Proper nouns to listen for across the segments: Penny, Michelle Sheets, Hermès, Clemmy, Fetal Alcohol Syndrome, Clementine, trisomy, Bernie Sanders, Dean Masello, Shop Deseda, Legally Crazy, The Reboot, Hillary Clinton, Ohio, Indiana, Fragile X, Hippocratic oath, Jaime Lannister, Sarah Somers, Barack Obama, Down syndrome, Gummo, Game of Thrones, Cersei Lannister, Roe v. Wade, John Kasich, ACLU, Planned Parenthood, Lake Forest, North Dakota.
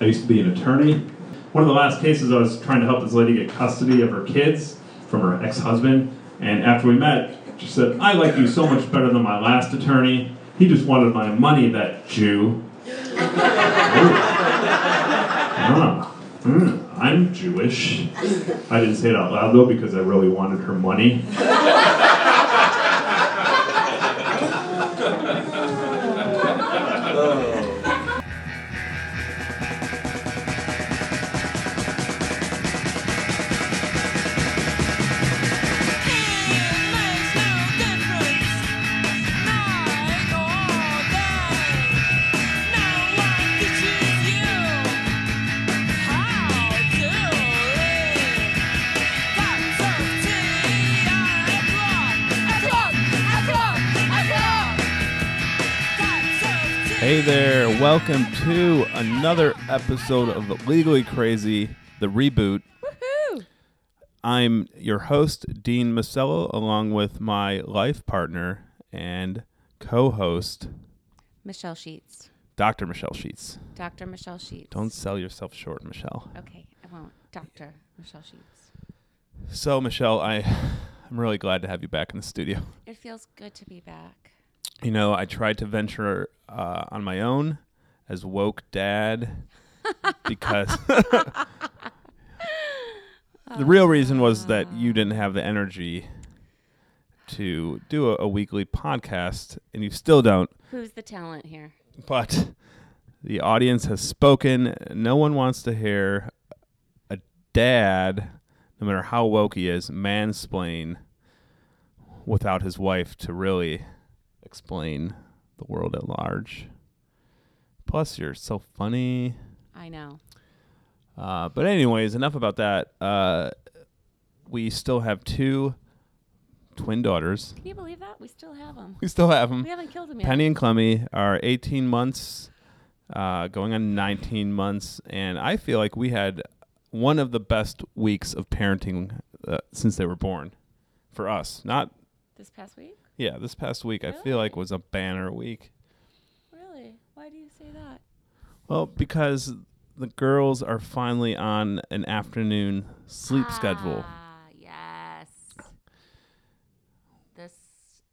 I used to be an attorney. One of the last cases, I was trying to help this lady get custody of her kids from her ex-husband, and after we met, she said, "I like you so much better than my last attorney. He just wanted my money, that Jew." I'm Jewish. I didn't say it out loud, though, because I really wanted her money. Hey there, welcome to another episode of Legally Crazy, The Reboot. Woohoo! I'm your host, Dean Masello, along with my life partner and co-host, Michelle Sheets. Dr. Michelle Sheets. Dr. Michelle Sheets. Don't sell yourself short, Michelle. Okay, I won't. Dr. Michelle Sheets. So, Michelle, I'm really glad to have you back in the studio. It feels good to be back. You know, I tried to venture on my own as woke dad because the real reason was that you didn't have the energy to do a weekly podcast, and you still don't. Who's the talent here? But the audience has spoken. No one wants to hear a dad, no matter how woke he is, mansplain without his wife to really explain the world at large. Plus, you're so funny. I know. But anyways, enough about that. We still have two twin daughters. Can you believe that? We still have them. We haven't killed them yet. Penny and Clemmy are 18 months, going on 19 months. And I feel like we had one of the best weeks of parenting since they were born for us. Not this past week? Yeah, this past week, really? I feel like was a banner week. Really? Why do you say that? Well, because the girls are finally on an afternoon sleep schedule. Ah, yes.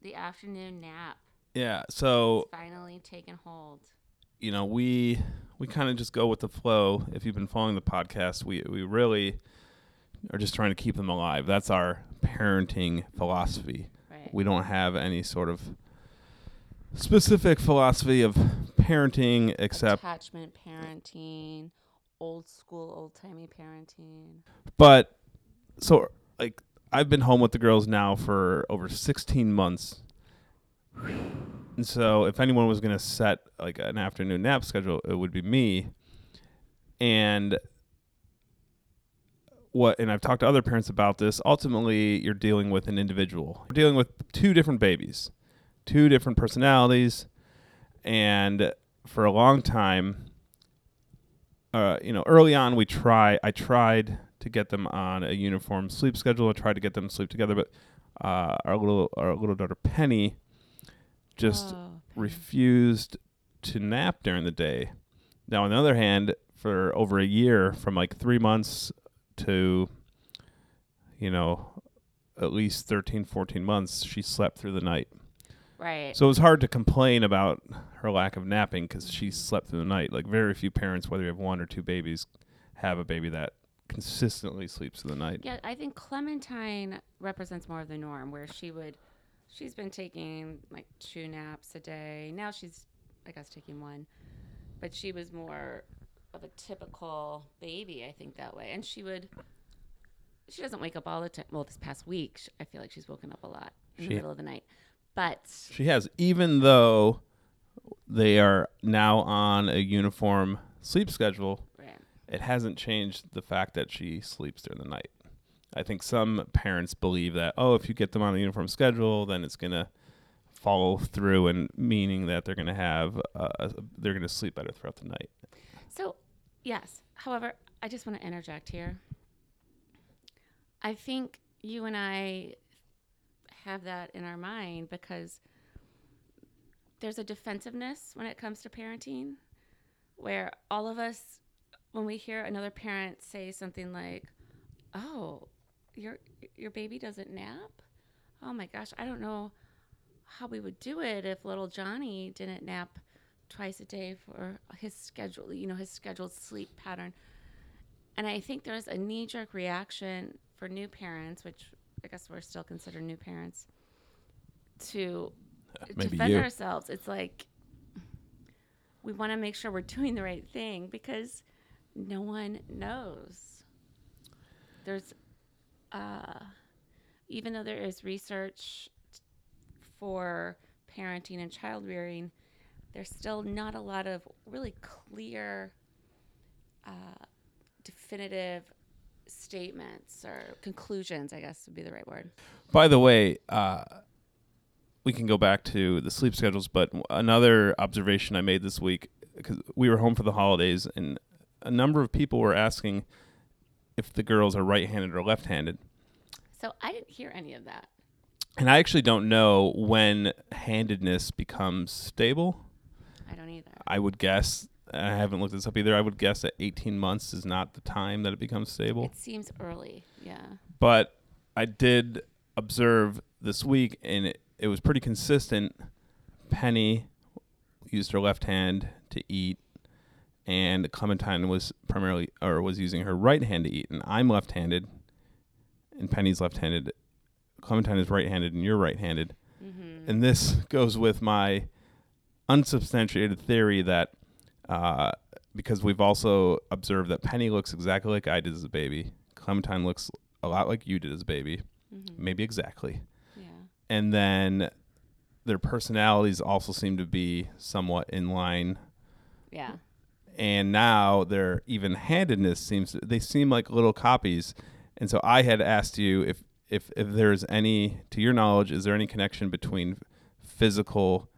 The afternoon nap. Yeah, so it's finally taken hold. You know, we kind of just go with the flow. If you've been following the podcast, we really are just trying to keep them alive. That's our parenting philosophy. We don't have any sort of specific philosophy of parenting except attachment parenting, old school, old timey parenting. But so, like, I've been home with the girls now for over 16 months. And so if anyone was going to set like an afternoon nap schedule, it would be me. And I've talked to other parents about this. Ultimately, you're dealing with an individual. You're dealing with two different babies, two different personalities, and for a long time, early on, I tried to get them on a uniform sleep schedule. I tried to get them to sleep together, but our little daughter Penny just refused to nap during the day. Now, on the other hand, for over a year, from like 3 months to, you know, at least 13, 14 months, she slept through the night. Right. So it was hard to complain about her lack of napping because she slept through the night. Like, very few parents, whether you have one or two babies, have a baby that consistently sleeps through the night. Yeah, I think Clementine represents more of the norm where she's been taking like two naps a day. Now she's, I guess, taking one. But she was more of a typical baby, I think, that way. And she doesn't wake up all the time. Well, this past week, I feel like she's woken up a lot in the middle of the night. But she has, even though they are now on a uniform sleep schedule, right, it hasn't changed the fact that she sleeps during the night. I think some parents believe that, if you get them on a uniform schedule, then it's going to follow through, and meaning that they're going to have, they're going to sleep better throughout the night. So, yes. However, I just want to interject here. I think you and I have that in our mind because there's a defensiveness when it comes to parenting where all of us when we hear another parent say something like, oh, your baby doesn't nap? Oh my gosh, I don't know how we would do it if little Johnny didn't nap twice a day for his schedule, you know, his scheduled sleep pattern. And I think there's a knee-jerk reaction for new parents, which I guess we're still considered new parents, to defend ourselves. It's like we want to make sure we're doing the right thing because no one knows. There's, even though there is research for parenting and child rearing, there's still not a lot of really clear, definitive statements or conclusions, I guess would be the right word. By the way, we can go back to the sleep schedules, but another observation I made this week, because we were home for the holidays, and a number of people were asking if the girls are right-handed or left-handed. So I didn't hear any of that. And I actually don't know when handedness becomes stable. I don't either. I would guess, and I haven't looked this up either, I would guess that 18 months is not the time that it becomes stable. It seems early, yeah. But I did observe this week, and it was pretty consistent. Penny used her left hand to eat, and Clementine was using her right hand to eat. And I'm left-handed, and Penny's left-handed. Clementine is right-handed, and you're right-handed. Mm-hmm. And this goes with my unsubstantiated theory that because we've also observed that Penny looks exactly like I did as a baby. Clementine looks a lot like you did as a baby, mm-hmm. maybe exactly. And then their personalities also seem to be somewhat in line. Yeah. And now their even-handedness they seem like little copies. And so I had asked you if there is any, to your knowledge, is there any connection between physical,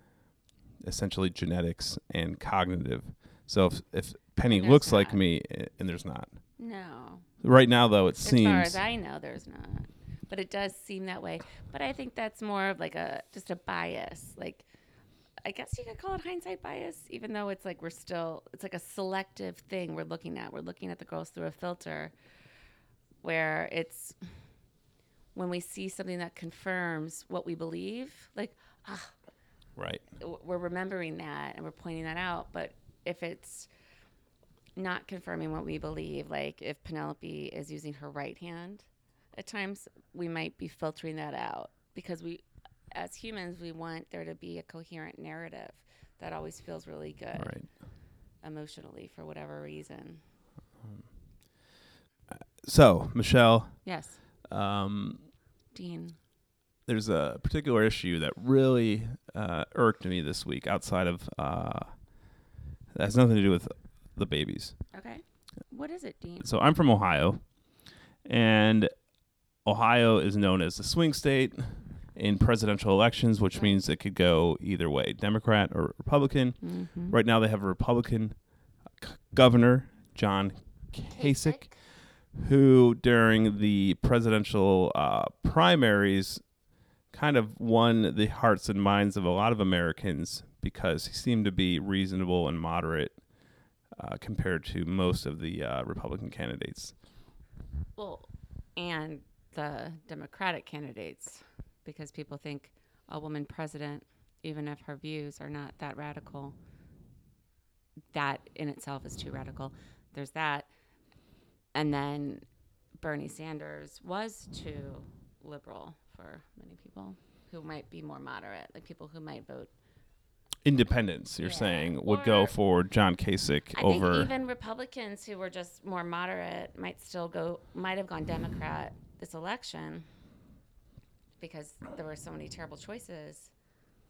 essentially genetics, and cognitive? So if Penny looks like me, and there's not. No. Right now, though, it seems. As far as I know, there's not. But it does seem that way. But I think that's more of like just a bias. Like, I guess you could call it hindsight bias, even though it's like it's like a selective thing we're looking at. We're looking at the girls through a filter where it's when we see something that confirms what we believe, like, right. We're remembering that and we're pointing that out. But if it's not confirming what we believe, like if Penelope is using her right hand, at times we might be filtering that out because we, as humans, we want there to be a coherent narrative that always feels really good emotionally for whatever reason. So, Michelle. Yes. Dean. There's a particular issue that really irked me this week outside of, that has nothing to do with the babies. Okay. What is it, Dean? So I'm from Ohio, and Ohio is known as the swing state in presidential elections, which means it could go either way, Democrat or Republican. Mm-hmm. Right now they have a Republican governor, John Kasich, who during the presidential primaries kind of won the hearts and minds of a lot of Americans because he seemed to be reasonable and moderate compared to most of the Republican candidates. Well, and the Democratic candidates, because people think a woman president, even if her views are not that radical, that in itself is too radical. There's that. And then Bernie Sanders was too liberal for many people who might be more moderate, like people who might vote. Independents, you're saying, would go for John Kasich over. I think even Republicans who were just more moderate might have gone Democrat this election because there were so many terrible choices.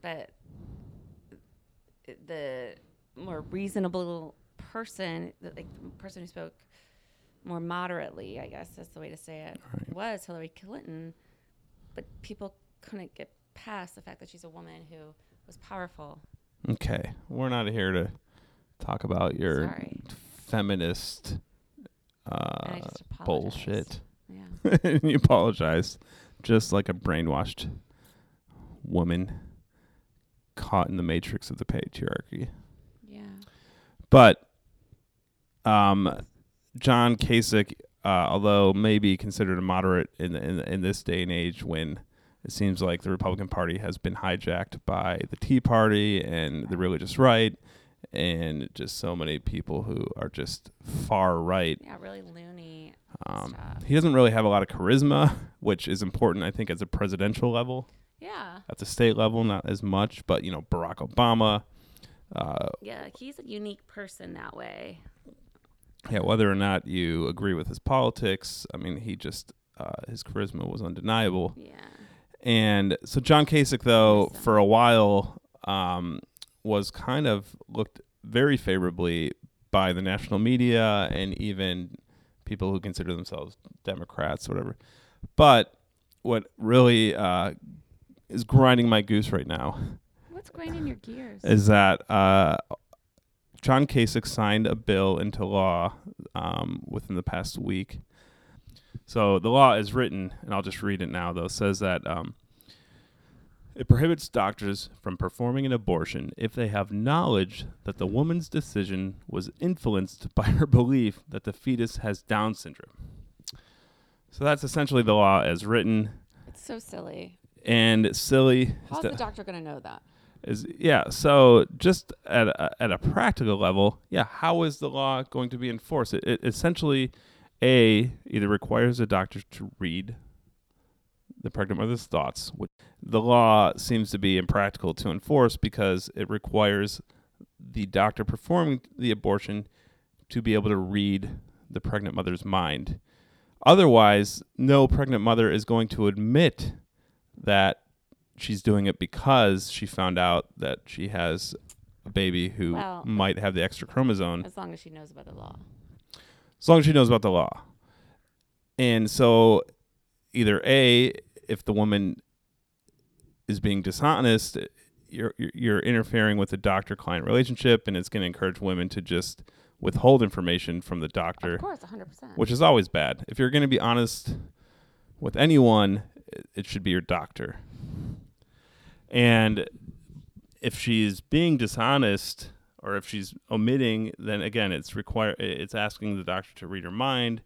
But the more reasonable person, the person who spoke more moderately, I guess that's the way to say it, was Hillary Clinton. But people couldn't get past the fact that she's a woman who was powerful. Okay, we're not here to talk about your feminist bullshit. Yeah. You apologize, just like a brainwashed woman caught in the matrix of the patriarchy. Yeah. But John Kasich, although maybe considered a moderate in this day and age when it seems like the Republican Party has been hijacked by the Tea Party and the religious right and just so many people who are just far right. Yeah, really loony stuff. He doesn't really have a lot of charisma, which is important, I think, as a presidential level. Yeah. At the state level, not as much. But, you know, Barack Obama. Yeah, he's a unique person that way. Yeah, whether or not you agree with his politics, I mean, he just, his charisma was undeniable. Yeah. And so John Kasich, though, for a while was kind of looked very favorably by the national media and even people who consider themselves Democrats, whatever. But what really is grinding my goose right now. What's grinding your gears? Is that John Kasich signed a bill into law within the past week. So the law is written, and I'll just read it now, though, says that it prohibits doctors from performing an abortion if they have knowledge that the woman's decision was influenced by her belief that the fetus has Down syndrome. So that's essentially the law as written. It's so silly. And it's silly. How's the doctor going to know that? So just at a practical level, how is the law going to be enforced? It essentially... A, either requires a doctor to read the pregnant mother's thoughts, which the law seems to be impractical to enforce because it requires the doctor performing the abortion to be able to read the pregnant mother's mind. Otherwise, no pregnant mother is going to admit that she's doing it because she found out that she has a baby who might have the extra chromosome. As long as she knows about the law. As long as she knows about the law. And so either A, if the woman is being dishonest, you're interfering with the doctor-client relationship, and it's going to encourage women to just withhold information from the doctor. Of course, 100%. Which is always bad. If you're going to be honest with anyone, it should be your doctor. And if she's being dishonest... or if she's omitting, then again, it's asking the doctor to read her mind,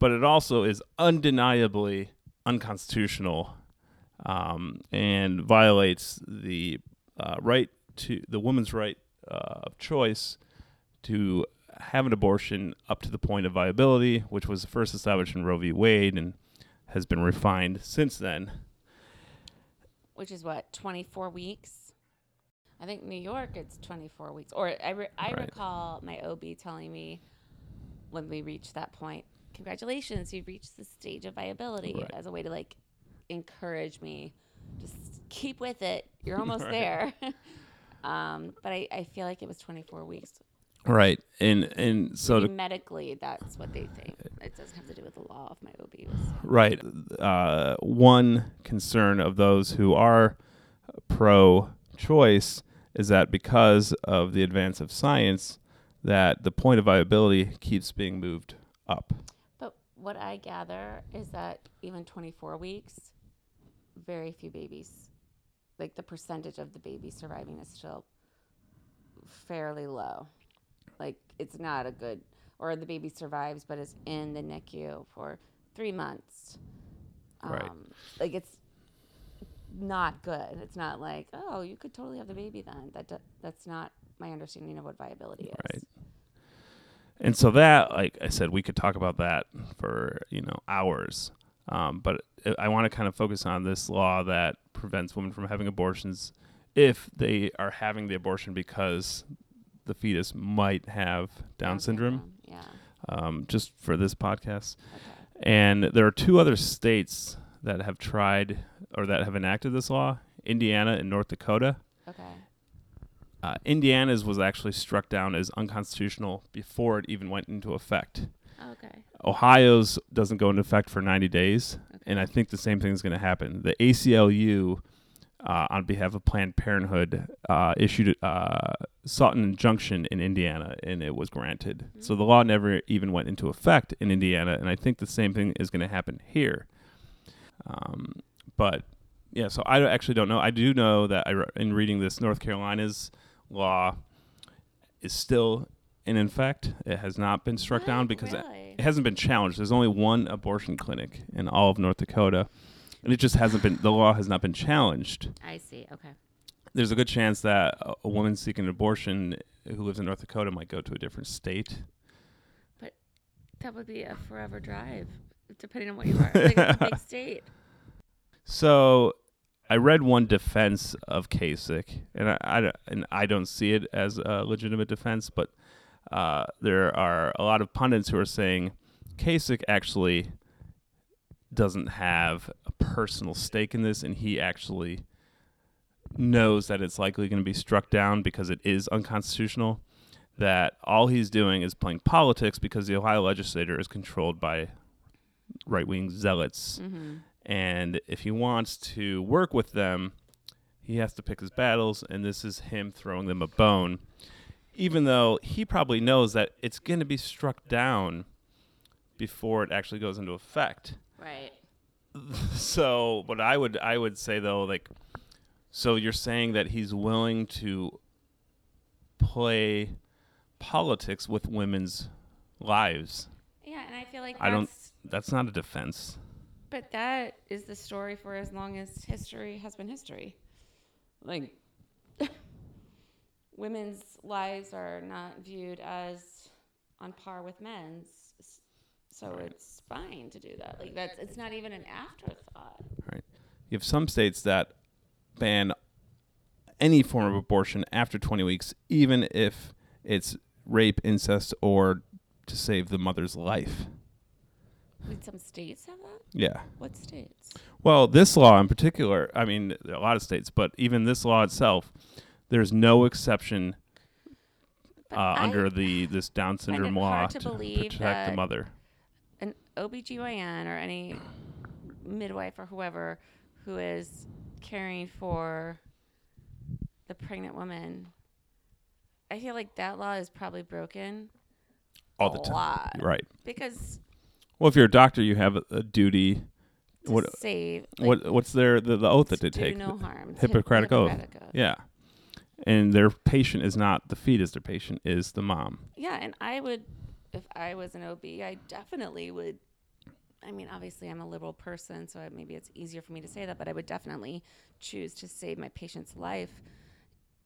but it also is undeniably unconstitutional and violates the right to the woman's right of choice to have an abortion up to the point of viability, which was first established in Roe v. Wade and has been refined since then. Which is what, 24 weeks? I think New York, it's 24 weeks. Or I recall my OB telling me when we reached that point, congratulations, you've reached the stage of viability as a way to like encourage me. Just keep with it. You're almost there. But I feel like it was 24 weeks. Right. And so medically, that's what they think. It doesn't have to do with the law of my OB. Right. One concern of those who are pro-choice is that because of the advance of science, that the point of viability keeps being moved up. But what I gather is that even 24 weeks, very few babies, like the percentage of the babies surviving is still fairly low. Like it's not a good, or the baby survives, but is in the NICU for 3 months. Right. Like it's not good. It's not like, oh, you could totally have the baby then. That's not my understanding of what viability is. Right. And so that, like I said, we could talk about that for, hours. But I want to kind of focus on this law that prevents women from having abortions if they are having the abortion because the fetus might have Down syndrome. Yeah. Just for this podcast. Okay. And there are two other states that have tried or that have enacted this law, Indiana and North Dakota. Okay. Indiana's was actually struck down as unconstitutional before it even went into effect. Okay. Ohio's doesn't go into effect for 90 days, okay. And I think the same thing is going to happen. The ACLU, on behalf of Planned Parenthood, sought an injunction in Indiana, and it was granted. Mm-hmm. So the law never even went into effect in Indiana, and I think the same thing is going to happen here. But yeah, so I actually don't know. I do know that in reading this, North Carolina's law is still And in fact, it has not been struck down because it hasn't been challenged. There's only one abortion clinic in all of North Dakota. And it just hasn't been, the law has not been challenged. I see. Okay. There's a good chance that a woman seeking an abortion who lives in North Dakota might go to a different state. But that would be a forever drive, depending on what you are. Like, it's a big state. So I read one defense of Kasich, and I don't see it as a legitimate defense, but there are a lot of pundits who are saying Kasich actually doesn't have a personal stake in this, and he actually knows that it's likely going to be struck down because it is unconstitutional, that all he's doing is playing politics because the Ohio legislature is controlled by right-wing zealots. Mm-hmm. And if he wants to work with them, he has to pick his battles, and this is him throwing them a bone. Even though he probably knows that it's going to be struck down before it actually goes into effect. Right. So, but I would say, though, like, so you're saying that he's willing to play politics with women's lives. Yeah, and I feel like that's not a defense. But that is the story for as long as history has been history. Like, women's lives are not viewed as on par with men's, so right. It's fine to do that. Like, it's not even an afterthought. Right. You have some states that ban any form of abortion after 20 weeks, even if it's rape, incest, or to save the mother's life. Did some states have that? Yeah. What states? Well, this law in particular, I mean, there are a lot of states, but even this law itself, there's no exception under this Down syndrome law to protect that the mother. An OBGYN or any midwife or whoever who is caring for the pregnant woman, I feel like that law is probably broken all the time. Lot. Right. Because, well, if you're a doctor, you have a duty. To save. What's the oath that they take? Do no harm. Hippocratic oath. Yeah. And their patient is not the fetus, their patient is the mom. Yeah, and I would, if I was an OB, I definitely would, I mean, obviously I'm a liberal person, so maybe it's easier for me to say that, but I would definitely choose to save my patient's life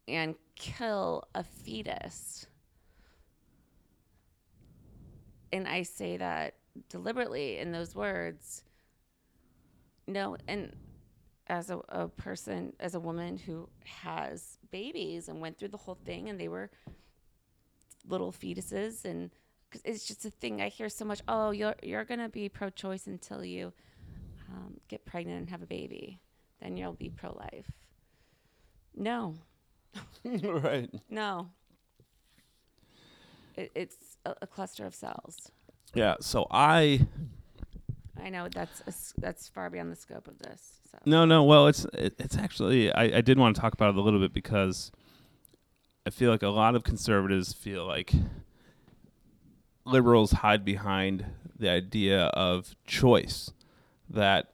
and kill a fetus. And I say that deliberately in those words. No, and as a person, as a woman who has babies and went through the whole thing, and they were little fetuses, and 'cause it's just a thing I hear so much. Oh, you're gonna be pro-choice until you get pregnant and have a baby, then you'll be pro-life. No, right? No, it's a cluster of cells. Yeah. So I know that's far beyond the scope of this. So. No. Well, it's actually I did want to talk about it a little bit because I feel like a lot of conservatives feel like liberals hide behind the idea of choice, that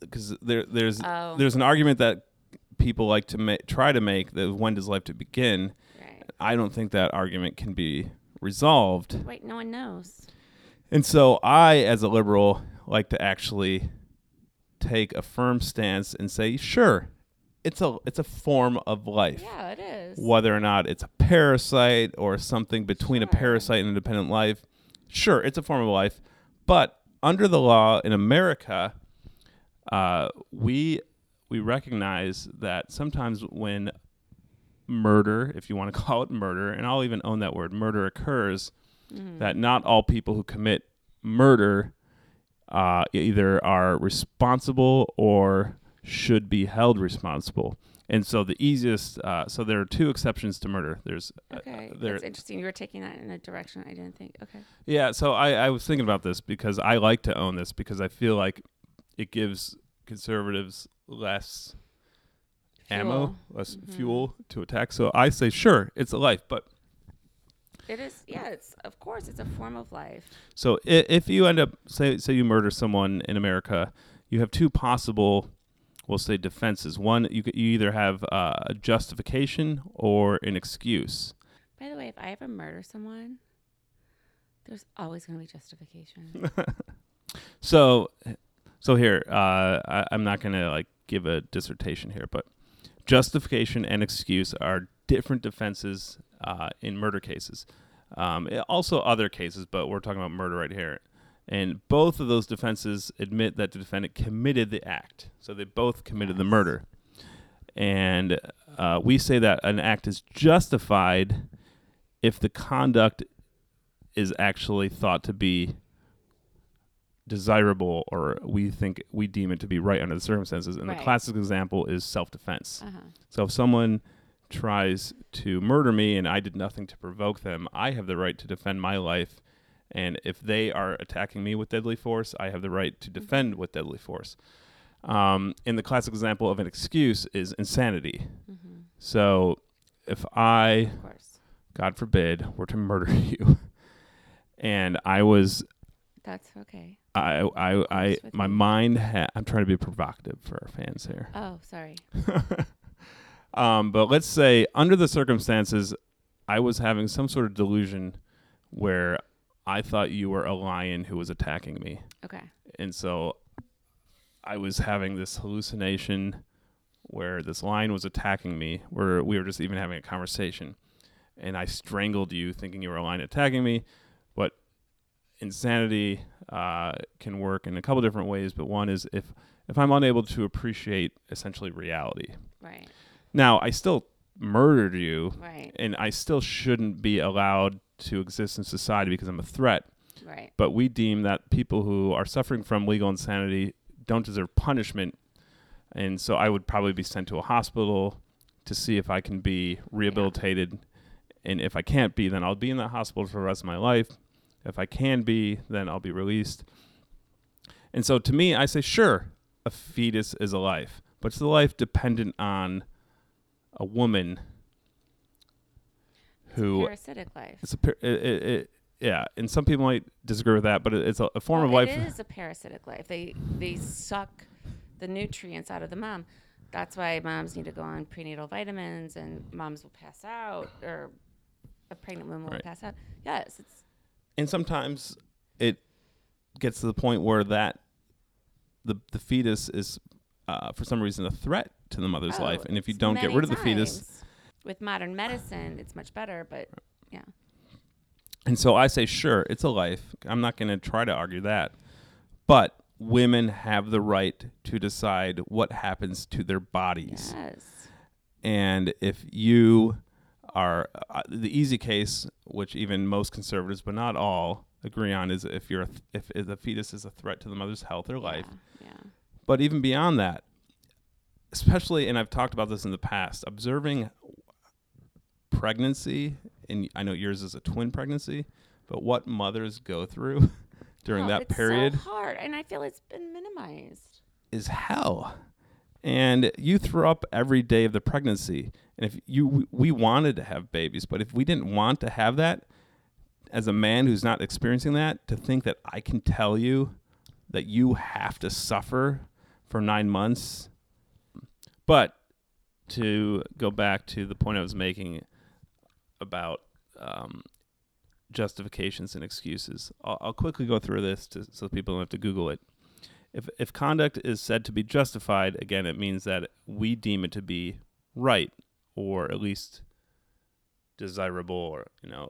because there's an argument that people like to try to make that when does life to begin? Right. I don't think that argument can be resolved. Wait, no one knows. And so I, as a liberal, like to actually take a firm stance and say, sure, it's a form of life. Yeah, it is. Whether or not it's a parasite or something between a parasite and independent life, sure, it's a form of life. But under the law in America, we recognize that sometimes when murder, if you want to call it murder, and I'll even own that word, murder occurs, mm-hmm. that not all people who commit murder either are responsible or should be held responsible. And so the easiest, so there are two exceptions to murder. There's that's interesting. You were taking that in a direction I didn't think. Okay. Yeah. So I was thinking about this because I like to own this because I feel like it gives conservatives less fuel. Mm-hmm. fuel to attack. So I say, sure, it's a life, but. It is, yeah, it's, of course, it's a form of life. So if you end up, say you murder someone in America, you have two possible, we'll say, defenses. One, you either have a justification or an excuse. By the way, if I ever murder someone, there's always going to be justification. So here, I'm not going to like give a dissertation here, but justification and excuse are different defenses in murder cases. Also other cases, but we're talking about murder right here. And both of those defenses admit that the defendant committed the act. So they both committed the murder. And we say that an act is justified if the conduct is actually thought to be desirable, or we deem it to be right under the circumstances. And the classic example is self-defense. So if someone tries to murder me and I did nothing to provoke them, I have the right to defend my life. And if they are attacking me with deadly force, I have the right to defend with deadly force. And the classic example of an excuse is insanity. So if I, God forbid, were to murder you and I was... That's okay. I my mind had... I'm trying to be provocative for our fans here. Oh, sorry. But let's say under the circumstances, I was having some sort of delusion where... I thought you were a lion who was attacking me. Okay. And so I was having this hallucination where this lion was attacking me, where we were just even having a conversation. And I strangled you thinking you were a lion attacking me. But insanity can work in a couple different ways. But one is if I'm unable to appreciate essentially reality. Right. Now, I still murdered you. Right. And I still shouldn't be allowed to exist in society because I'm a threat. Right. But we deem that people who are suffering from legal insanity don't deserve punishment. And so I would probably be sent to a hospital to see if I can be rehabilitated. Yeah. And if I can't be, then I'll be in that hospital for the rest of my life. If I can be, then I'll be released. And so to me, I say, sure, a fetus is a life, but it's a life dependent on a woman who... parasitic life. It's and some people might disagree with that, but it's a form of life. It is a parasitic life. They suck the nutrients out of the mom. That's why moms need to go on prenatal vitamins, and moms will pass out, or a pregnant woman will pass out. Yes. And sometimes it gets to the point where that the fetus is, for some reason, a threat to the mother's life. And if you don't get rid of the fetus... With modern medicine, it's much better, but yeah. And so I say, sure, it's a life. I'm not going to try to argue that. But women have the right to decide what happens to their bodies. Yes. And if you are, the easy case, which even most conservatives, but not all, agree on, is if the fetus is a threat to the mother's health or life. Yeah. But even beyond that, especially, and I've talked about this in the past, observing pregnancy, and I know yours is a twin pregnancy, but what mothers go through during that period, so hard, and I feel it's been minimized, is hell. And you throw up every day of the pregnancy, and if we wanted to have babies, but if we didn't want to have that, as a man who's not experiencing that, to think that I can tell you that you have to suffer for 9 months. But to go back to the point I was making about justifications and excuses. I'll quickly go through this so people don't have to Google it. If conduct is said to be justified, again, it means that we deem it to be right, or at least desirable, or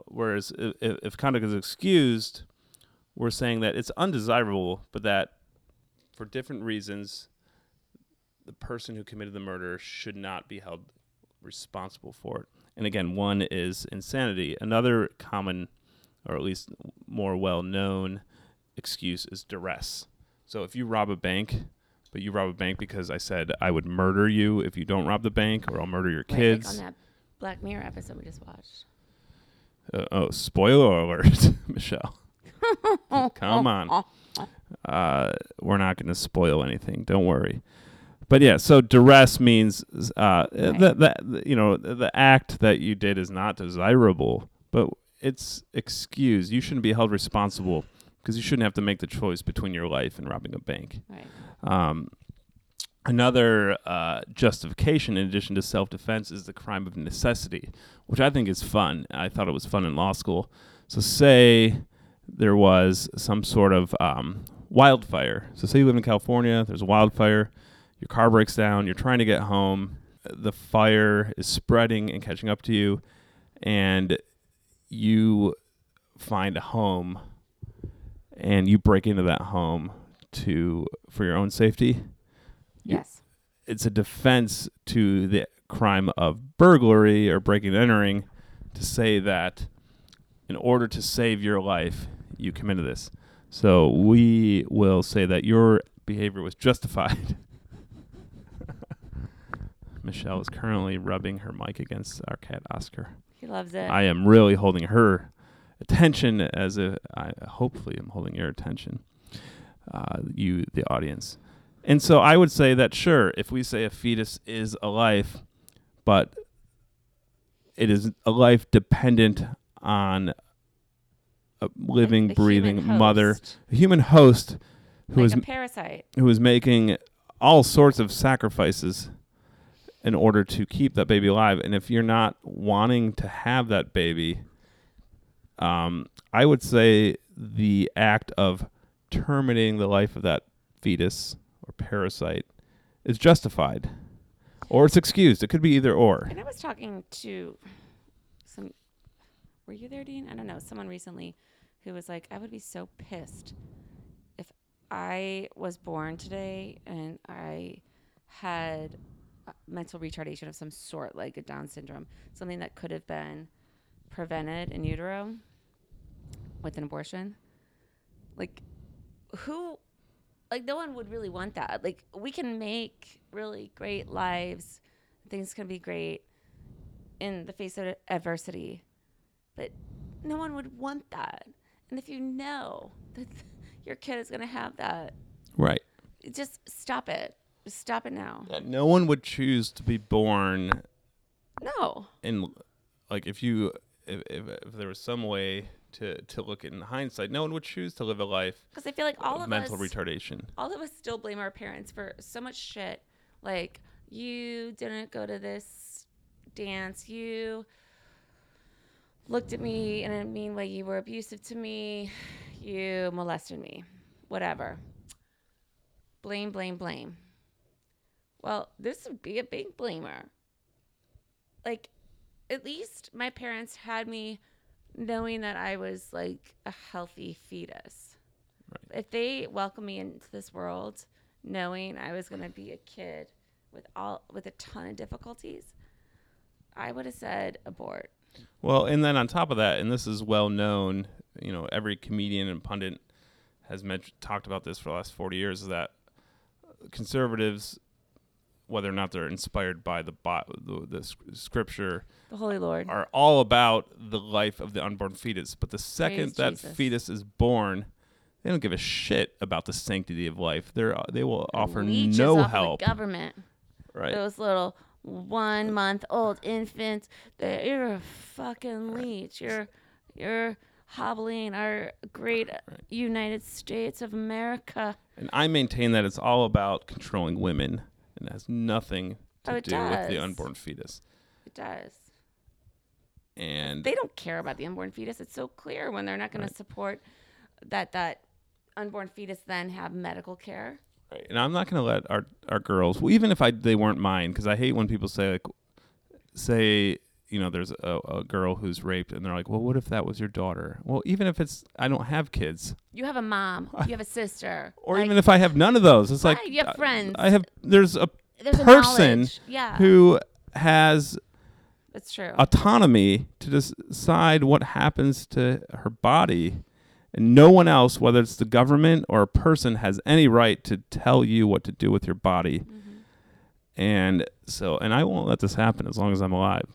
whereas if conduct is excused, we're saying that it's undesirable, but that for different reasons, the person who committed the murder should not be held responsible for it. And again, one is insanity. Another common, or at least more well-known, excuse is duress. So if you rob a bank, but you rob a bank because I said I would murder you if you don't rob the bank, or I'll murder your kids. Like on that Black Mirror episode we just watched. Spoiler alert, Michelle. Come on. We're not going to spoil anything. Don't worry. But yeah, so duress means the act that you did is not desirable, but it's excused. You shouldn't be held responsible because you shouldn't have to make the choice between your life and robbing a bank. Right. Another justification, in addition to self-defense, is the crime of necessity, which I think is fun. I thought it was fun in law school. So say there was some sort of wildfire. So say you live in California, there's a wildfire, your car breaks down, you're trying to get home, the fire is spreading and catching up to you, and you find a home, and you break into that home for your own safety. Yes. It's a defense to the crime of burglary or breaking and entering to say that in order to save your life, you committed this. So we will say that your behavior was justified. Michelle is currently rubbing her mic against our cat, Oscar. He loves it. I am really holding her attention I hopefully am holding your attention, you, the audience. And so I would say that, sure, if we say a fetus is a life, but it is a life dependent on a living, breathing mother, a human host who is a parasite, who is making all sorts of sacrifices in order to keep that baby alive. And if you're not wanting to have that baby, I would say the act of terminating the life of that fetus or parasite is justified, or it's excused. It could be either or. And I was talking to were you there, Dean? I don't know. Someone recently who was like, I would be so pissed if I was born today and I had mental retardation of some sort, like a Down syndrome, something that could have been prevented in utero with an abortion. Like, who... Like, no one would really want that. Like, we can make really great lives. Things can be great in the face of adversity. But no one would want that. And if you know that your kid is going to have that. Right. Just stop it. Just stop it now. Yeah, no one would choose to be born. No. And, like, if there was some way... To look at in hindsight, no one would choose to live a life because I feel like all of mental retardation. All of us still blame our parents for so much shit. Like, you didn't go to this dance. You looked at me in a mean way. You were abusive to me. You molested me. Whatever. Blame, blame, blame. Well, this would be a big blamer. Like, at least my parents had me knowing that I was like a healthy fetus. Right. If they welcomed me into this world, knowing I was going to be a kid with a ton of difficulties, I would have said abort. Well, and then on top of that, and this is well known, you know, every comedian and pundit has talked about this for the last 40 years, is that conservatives, whether or not they're inspired by the scripture, the Holy Lord, are all about the life of the unborn fetus. But the second fetus is born, they don't give a shit about the sanctity of life. They will offer no help. The government, right? Those little 1-month-old infants, you're a fucking leech. You're hobbling our great United States of America. And I maintain that it's all about controlling women. And it has nothing to do with the unborn fetus. It does. And they don't care about the unborn fetus. It's so clear when they're not going to support that unborn fetus then have medical care. Right. And I'm not going to let our girls, well, even if they weren't mine, because I hate when people say, like, you know, there's a girl who's raped, and they're like, well, what if that was your daughter? Well, even if I don't have kids. You have a mom. You have a sister. Or like, even if I have none of those. It's like, you have friends. There's a person who has autonomy to decide what happens to her body. And no one else, whether it's the government or a person, has any right to tell you what to do with your body. Mm-hmm. And I won't let this happen as long as I'm alive.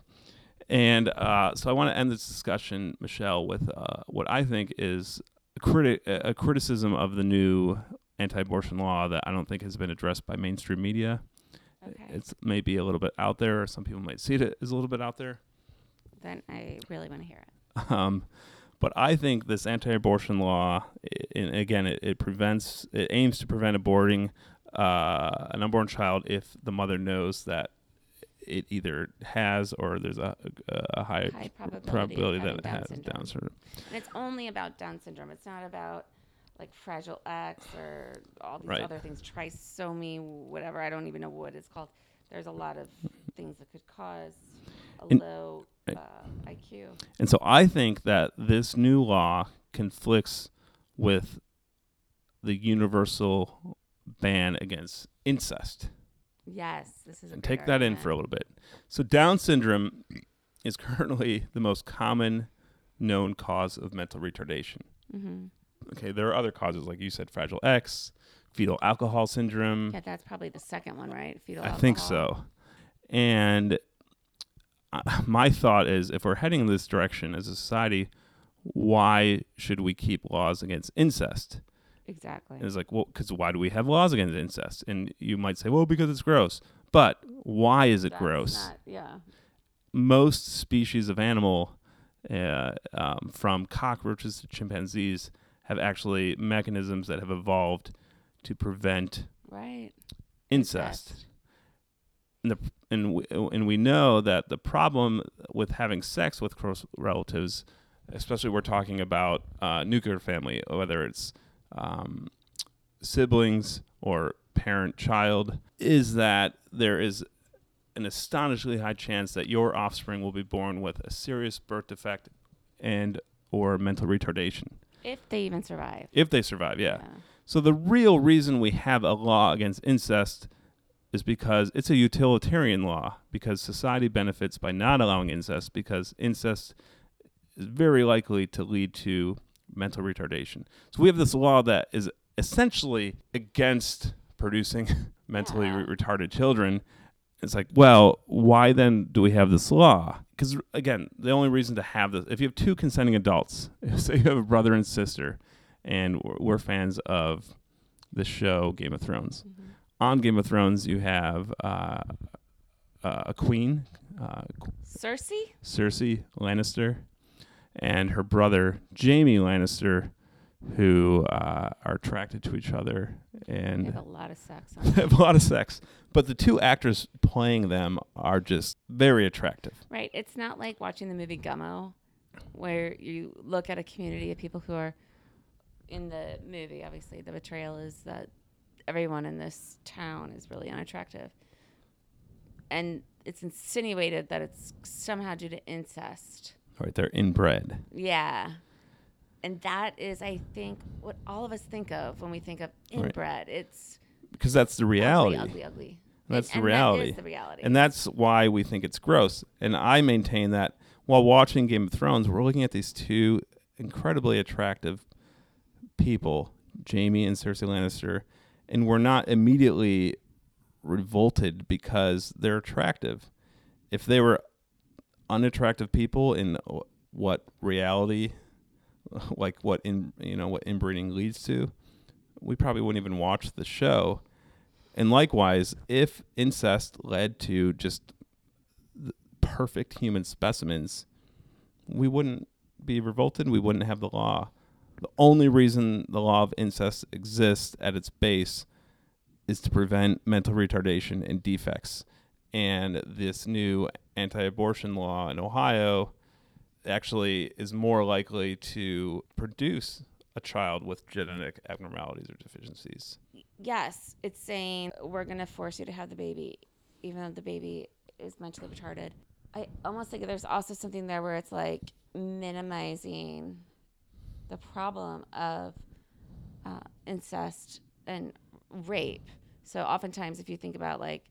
And so I want to end this discussion, Michelle, with what I think is a criticism of the new anti-abortion law that I don't think has been addressed by mainstream media. Okay. It's maybe a little bit out there, or some people might see it as a little bit out there. Then I really want to hear it. But I think this anti-abortion law, and again, it aims to prevent aborting an unborn child if the mother knows that it either has or there's a high probability that it has Down syndrome. And it's only about Down syndrome. It's not about like Fragile X or all these other things, trisomy, whatever. I don't even know what it's called. There's a lot of things that could cause low IQ. And so I think that this new law conflicts with the universal ban against incest. Yes, this is a take that in for a little bit. So Down syndrome is currently the most common known cause of mental retardation. Mm-hmm. Okay, there are other causes, like you said, Fragile X, Fetal Alcohol Syndrome. Yeah, that's probably the second one, right? Fetal alcohol. I think so. And my thought is, if we're heading in this direction as a society, why should we keep laws against incest? Exactly. And it's like, well, because why do we have laws against incest? And you might say, well, because it's gross. But why is it gross? Most species of animal, from cockroaches to chimpanzees, have actually mechanisms that have evolved to prevent incest. And we know that the problem with having sex with close relatives, especially we're talking about nuclear family, whether it's siblings or parent-child, is that there is an astonishingly high chance that your offspring will be born with a serious birth defect and or mental retardation. If they even survive. If they survive, yeah. So the real reason we have a law against incest is because it's a utilitarian law, because society benefits by not allowing incest, because incest is very likely to lead to mental retardation. So we have this law that is essentially against producing mentally retarded children. It's like, well, why then do we have this law? Because, again, the only reason to have this, if you have two consenting adults, say you have a brother and sister, and we're fans of the show Game of Thrones. Mm-hmm. On Game of Thrones, you have a queen. Cersei? Cersei Lannister. And her brother, Jaime Lannister, who are attracted to each other. And they have a lot of sex. They have a lot of sex. But the two actors playing them are just very attractive. Right. It's not like watching the movie Gummo, where you look at a community of people who are in the movie. Obviously, the betrayal is that everyone in this town is really unattractive. And it's insinuated that it's somehow due to incest. Right. They're inbred. Yeah. And that is, I think, what all of us think of when we think of inbred. Right. It's because that's the reality. Ugly. That's the reality. That is the reality. And that's why we think it's gross. And I maintain that while watching Game of Thrones, we're looking at these two incredibly attractive people, Jaime and Cersei Lannister, and we're not immediately revolted because they're attractive. If they were unattractive people in what reality, like what inbreeding leads to, we probably wouldn't even watch the show. And likewise, if incest led to just perfect human specimens, we wouldn't be revolted. We wouldn't have the law. The only reason the law of incest exists at its base is to prevent mental retardation and defects. And this new anti-abortion law in Ohio actually is more likely to produce a child with genetic abnormalities or deficiencies. Yes, it's saying we're going to force you to have the baby, even though the baby is mentally retarded. I almost think there's also something there where it's like minimizing the problem of incest and rape. So oftentimes if you think about like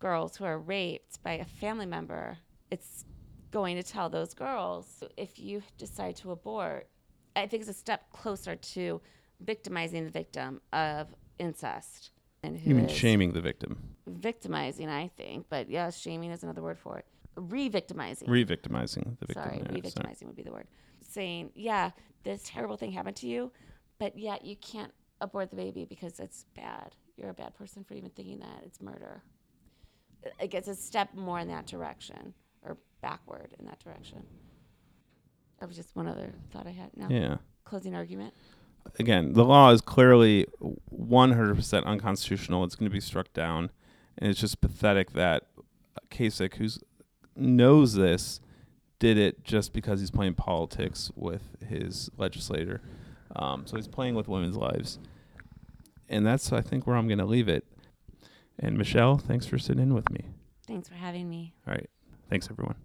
girls who are raped by a family member, it's going to tell those girls, if you decide to abort, I think it's a step closer to victimizing the victim of incest. And you mean shaming the victim? Victimizing, I think. But yeah, shaming is another word for it. Re-victimizing. Re-victimizing the victim. Sorry, yeah, re-victimizing would be the word. Saying, yeah, this terrible thing happened to you, but yet you can't abort the baby because it's bad. You're a bad person for even thinking that. It's murder. It gets a step more in that direction, or backward in that direction. That was just one other thought I had. Now, closing argument. again, the law is clearly 100% unconstitutional. It's going to be struck down. And it's just pathetic that Kasich, who knows this, did it just because he's playing politics with his legislator. So he's playing with women's lives. And that's, I think, where I'm going to leave it. And Michelle, thanks for sitting in with me. Thanks for having me. All right. Thanks, everyone.